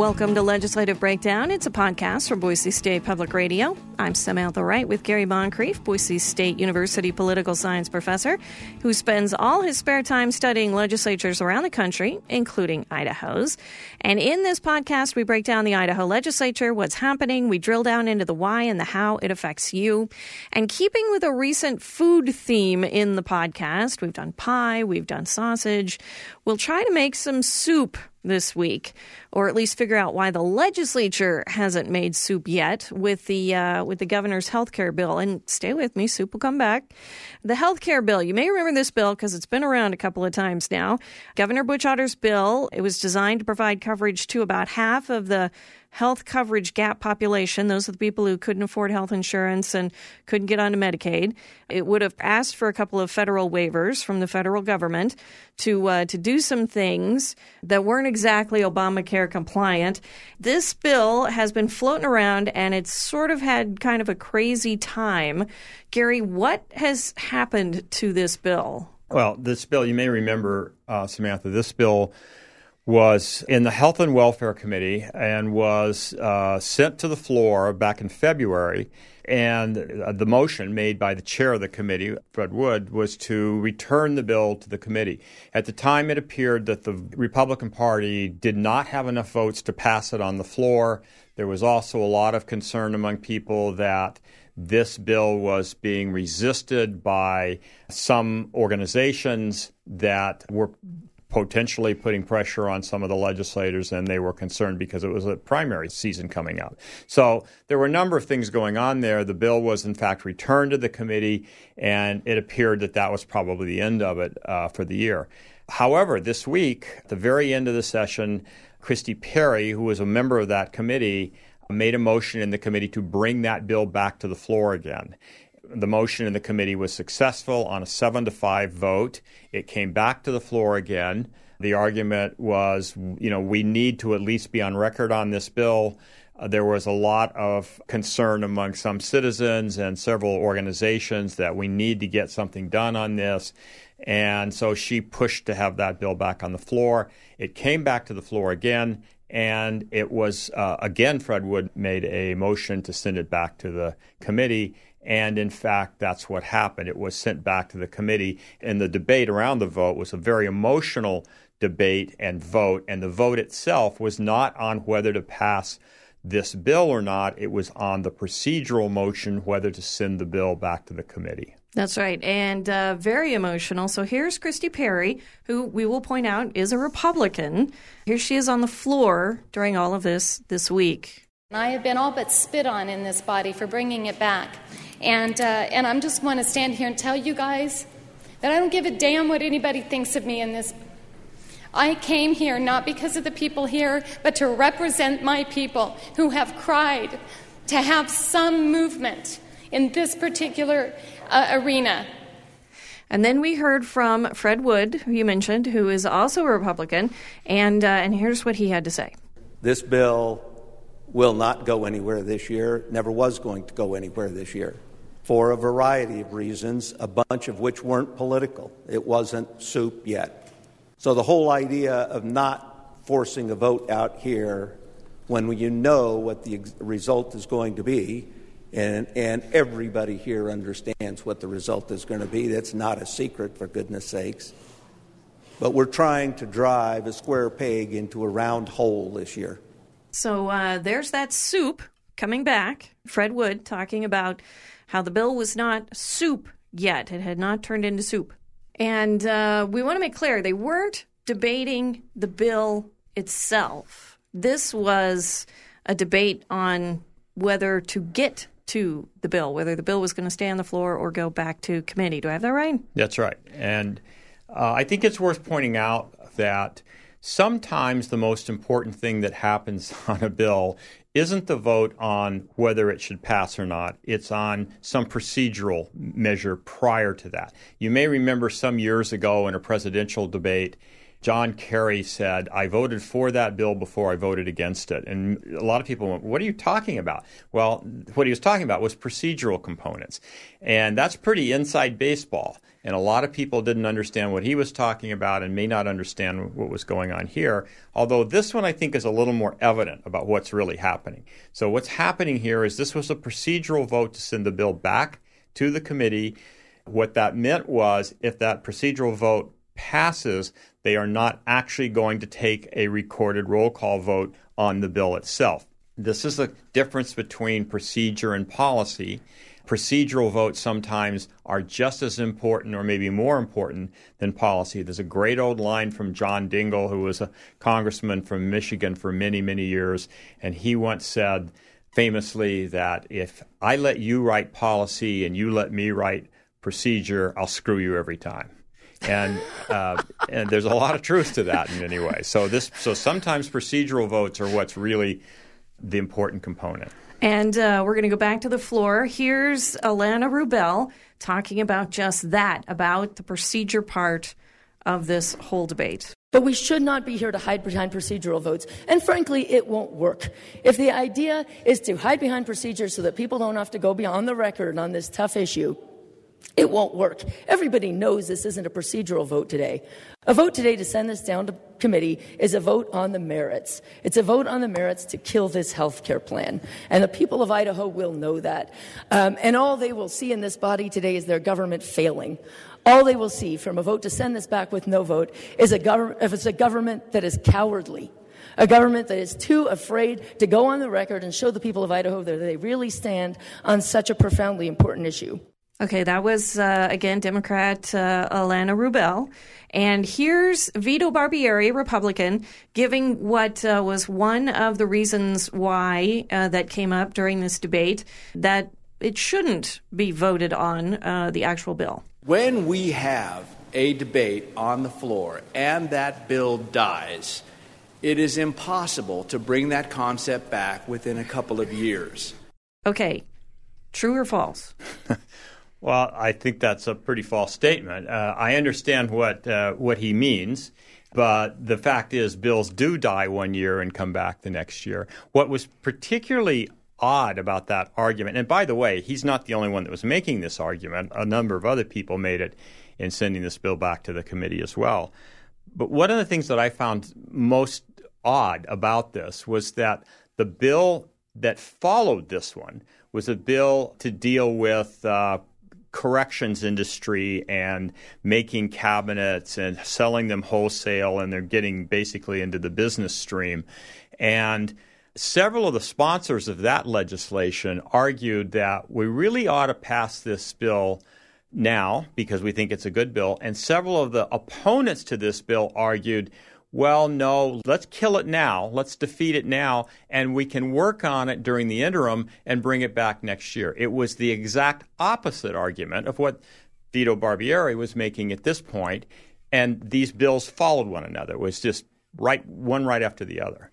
Welcome to Legislative Breakdown. It's a podcast from Boise State Public Radio. I'm Samantha Wright with Gary Moncrief, Boise State University political science professor, who spends all his spare time studying legislatures around the country, including Idaho's. And in this podcast, we break down the Idaho legislature, what's happening. We drill down into the why and the how it affects you. And keeping with a recent food theme in the podcast, we've done pie, we've done sausage. We'll try to make some soup this week, or at least figure out why the legislature hasn't made soup yet with the governor's health care bill. And stay with me, soup will come back. The health care bill, you may remember this bill because it's been around a couple of times now. Governor Butch Otter's bill, it was designed to provide coverage to about half of the health coverage gap population. Those are the people who couldn't afford health insurance and couldn't get onto Medicaid. It would have asked for a couple of federal waivers from the federal government to do some things that weren't exactly Obamacare compliant. This bill has been floating around and it's sort of had kind of a crazy time. Gary, what has happened to this bill? Well, this bill, you may remember, Samantha, this bill was in the Health and Welfare Committee and was sent to the floor back in February. And the motion made by the chair of the committee, Fred Wood, was to return the bill to the committee. At the time, it appeared that the Republican Party did not have enough votes to pass it on the floor. There was also a lot of concern among people that this bill was being resisted by some organizations that were potentially putting pressure on some of the legislators, and they were concerned because it was a primary season coming up. So there were a number of things going on there. The bill was, in fact, returned to the committee, and it appeared that that was probably the end of it for the year. However, this week, at the very end of the session, Christy Perry, who was a member of that committee, made a motion in the committee to bring that bill back to the floor again. The motion in the committee was successful on a 7-5 vote. It came back to the floor again. The argument was, we need to at least be on record on this bill. There was a lot of concern among some citizens and several organizations that we need to get something done on this. And so she pushed to have that bill back on the floor. It came back to the floor again. And it was, again, Fred Wood made a motion to send it back to the committee. And in fact, that's what happened. It was sent back to the committee, and the debate around the vote was a very emotional debate and vote. And the vote itself was not on whether to pass this bill or not. It was on the procedural motion whether to send the bill back to the committee. That's right. And very emotional. So here's Christy Perry, who we will point out is a Republican. Here she is on the floor during all of this week. I have been all but spit on in this body for bringing it back. And I just want to stand here and tell you guys that I don't give a damn what anybody thinks of me in this. I came here not because of the people here, but to represent my people who have cried to have some movement in this particular arena. And then we heard from Fred Wood, who you mentioned, who is also a Republican, and here's what he had to say. This bill will not go anywhere this year, never was going to go anywhere this year, for a variety of reasons, a bunch of which weren't political. It wasn't soup yet. So the whole idea of not forcing a vote out here when you know what the result is going to be, and everybody here understands what the result is going to be. That's not a secret, for goodness sakes. But we're trying to drive a square peg into a round hole this year. So there's that soup coming back. Fred Wood talking about how the bill was not soup yet. It had not turned into soup. And we want to make clear, they weren't debating the bill itself. This was a debate on whether to get to the bill, whether the bill was going to stay on the floor or go back to committee. Do I have that right? That's right. And I think it's worth pointing out that sometimes the most important thing that happens on a bill isn't the vote on whether it should pass or not. It's on some procedural measure prior to that. You may remember some years ago in a presidential debate, John Kerry said, I voted for that bill before I voted against it. And a lot of people went, what are you talking about? Well, what he was talking about was procedural components. And that's pretty inside baseball. And a lot of people didn't understand what he was talking about and may not understand what was going on here. Although this one, I think, is a little more evident about what's really happening. So what's happening here is this was a procedural vote to send the bill back to the committee. What that meant was if that procedural vote passes, they are not actually going to take a recorded roll call vote on the bill itself. This is the difference between procedure and policy. Procedural votes sometimes are just as important or maybe more important than policy. There's a great old line from John Dingell, who was a congressman from Michigan for many, many years, and he once said famously that if I let you write policy and you let me write procedure, I'll screw you every time. And there's a lot of truth to that in any way. So sometimes procedural votes are what's really the important component. And we're going to go back to the floor. Here's Alana Rubel talking about just that, about the procedure part of this whole debate. But we should not be here to hide behind procedural votes. And frankly, it won't work. If the idea is to hide behind procedures so that people don't have to go beyond the record on this tough issue, it won't work. Everybody knows this isn't a procedural vote today. A vote today to send this down to committee is a vote on the merits. It's a vote on the merits to kill this health care plan. And the people of Idaho will know that. And all they will see in this body today is their government failing. All they will see from a vote to send this back with no vote is a government that is cowardly. A government that is too afraid to go on the record and show the people of Idaho that they really stand on such a profoundly important issue. Okay, that was, again, Democrat Alana Rubel. And here's Vito Barbieri, Republican, giving what was one of the reasons why that came up during this debate, that it shouldn't be voted on, the actual bill. When we have a debate on the floor and that bill dies, it is impossible to bring that concept back within a couple of years. Okay, true or false? Well, I think that's a pretty false statement. I understand what he means, but the fact is bills do die one year and come back the next year. What was particularly odd about that argument, and by the way, he's not the only one that was making this argument. A number of other people made it in sending this bill back to the committee as well. But one of the things that I found most odd about this was that the bill that followed this one was a bill to deal with corrections industry and making cabinets and selling them wholesale, and they're getting basically into the business stream. And several of the sponsors of that legislation argued that we really ought to pass this bill now because we think it's a good bill. And several of the opponents to this bill argued, well, no, let's kill it now. Let's defeat it now, and we can work on it during the interim and bring it back next year. It was the exact opposite argument of what Vito Barbieri was making at this point, and these bills followed one another. It was just one right after the other.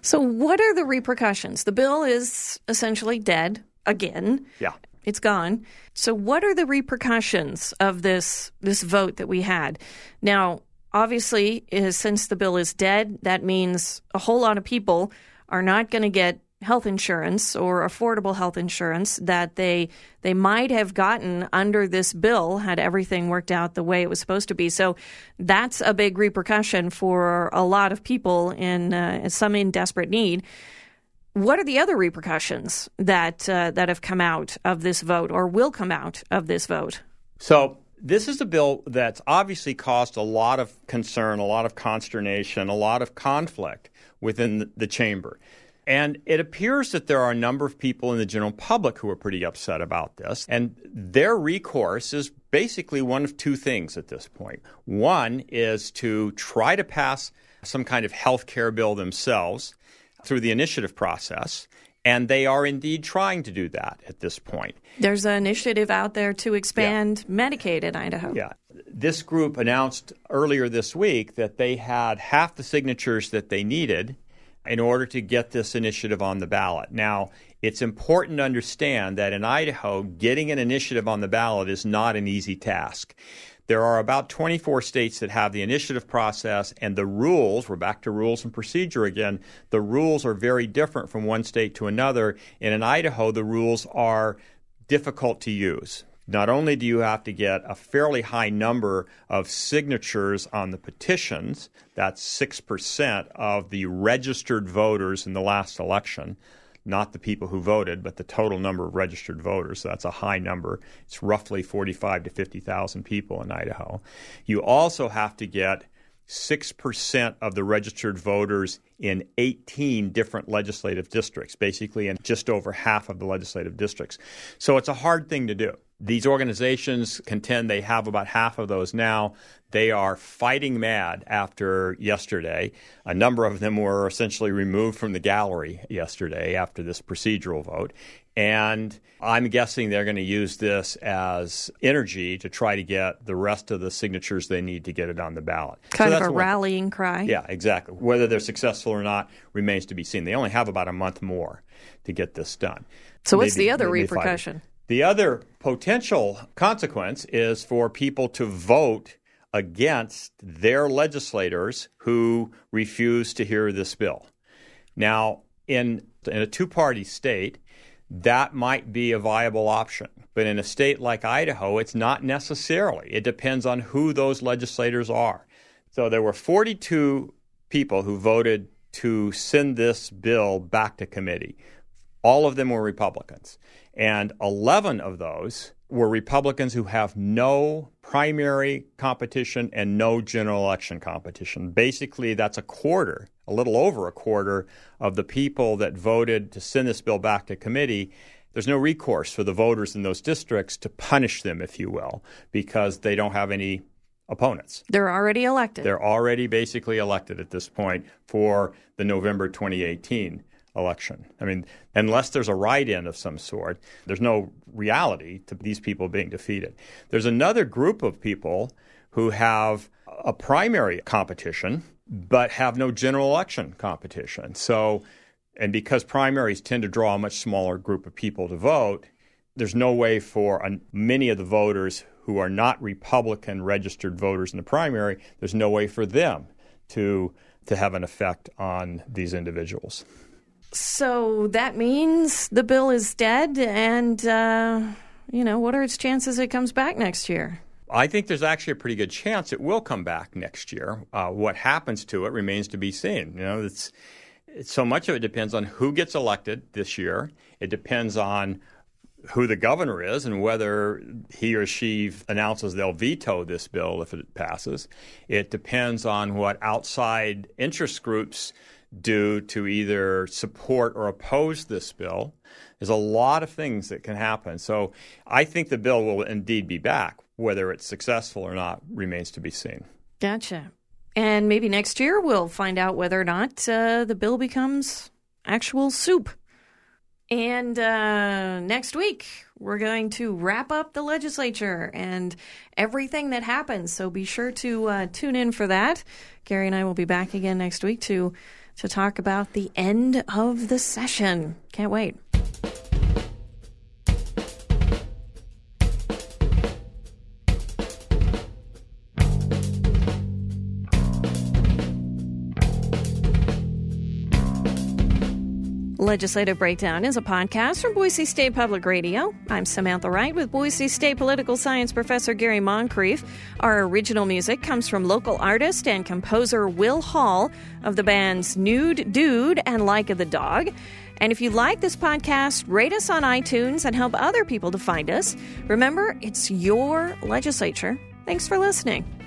So what are the repercussions? The bill is essentially dead again. Yeah. It's gone. So what are the repercussions of this vote that we had? Now, obviously, since the bill is dead, that means a whole lot of people are not going to get health insurance or affordable health insurance that they might have gotten under this bill had everything worked out the way it was supposed to be. So that's a big repercussion for a lot of people, some in desperate need. What are the other repercussions that have come out of this vote or will come out of this vote? So this is a bill that's obviously caused a lot of concern, a lot of consternation, a lot of conflict within the chamber. And it appears that there are a number of people in the general public who are pretty upset about this. And their recourse is basically one of two things at this point. One is to try to pass some kind of health care bill themselves through the initiative process. And they are indeed trying to do that at this point. There's an initiative out there to expand Medicaid in Idaho. Yeah. This group announced earlier this week that they had half the signatures that they needed in order to get this initiative on the ballot. Now, it's important to understand that in Idaho, getting an initiative on the ballot is not an easy task. There are about 24 states that have the initiative process, and the rules, we're back to rules and procedure again, the rules are very different from one state to another. And in Idaho, the rules are difficult to use. Not only do you have to get a fairly high number of signatures on the petitions, that's 6% of the registered voters in the last election, not the people who voted, but the total number of registered voters. So that's a high number. It's roughly 45 to 50,000 people in Idaho. You also have to get 6% of the registered voters in 18 different legislative districts, basically in just over half of the legislative districts. So it's a hard thing to do. These organizations contend they have about half of those now. They are fighting mad after yesterday. A number of them were essentially removed from the gallery yesterday after this procedural vote. And I'm guessing they're going to use this as energy to try to get the rest of the signatures they need to get it on the ballot. Kind of a rallying cry. Yeah, exactly. Whether they're successful or not remains to be seen. They only have about a month more to get this done. So what's the other repercussion? The other potential consequence is for people to vote against their legislators who refuse to hear this bill. Now, in a two-party state, that might be a viable option. But in a state like Idaho, it's not necessarily. It depends on who those legislators are. So there were 42 people who voted to send this bill back to committee. All of them were Republicans. And 11 of those were Republicans who have no primary competition and no general election competition. Basically, that's a quarter, a little over a quarter of the people that voted to send this bill back to committee. There's no recourse for the voters in those districts to punish them, if you will, because they don't have any opponents. They're already elected. They're already basically elected at this point for the November 2018 election. I mean, unless there's a write-in of some sort, there's no reality to these people being defeated. There's another group of people who have a primary competition, but have no general election competition. So, and because primaries tend to draw a much smaller group of people to vote, there's no way for many of the voters who are not Republican registered voters in the primary, there's no way for them to have an effect on these individuals. So that means the bill is dead, and, what are its chances it comes back next year? I think there's actually a pretty good chance it will come back next year. What happens to it remains to be seen. You know, so much of it depends on who gets elected this year. It depends on who the governor is and whether he or she announces they'll veto this bill if it passes. It depends on what outside interest groups do to either support or oppose this bill. There's a lot of things that can happen. So I think the bill will indeed be back. Whether it's successful or not remains to be seen. Gotcha. And maybe next year we'll find out whether or not the bill becomes actual soup. And next week we're going to wrap up the legislature and everything that happens. So be sure to tune in for that. Gary and I will be back again next week to talk about the end of the session. Can't wait. Legislative Breakdown is a podcast from Boise State Public Radio. I'm Samantha Wright with Boise State Political Science Professor Gary Moncrief. Our original music comes from local artist and composer Will Hall of the bands Nude Dude and Like of the Dog. And if you like this podcast, rate us on iTunes and help other people to find us. Remember, it's your legislature. Thanks for listening.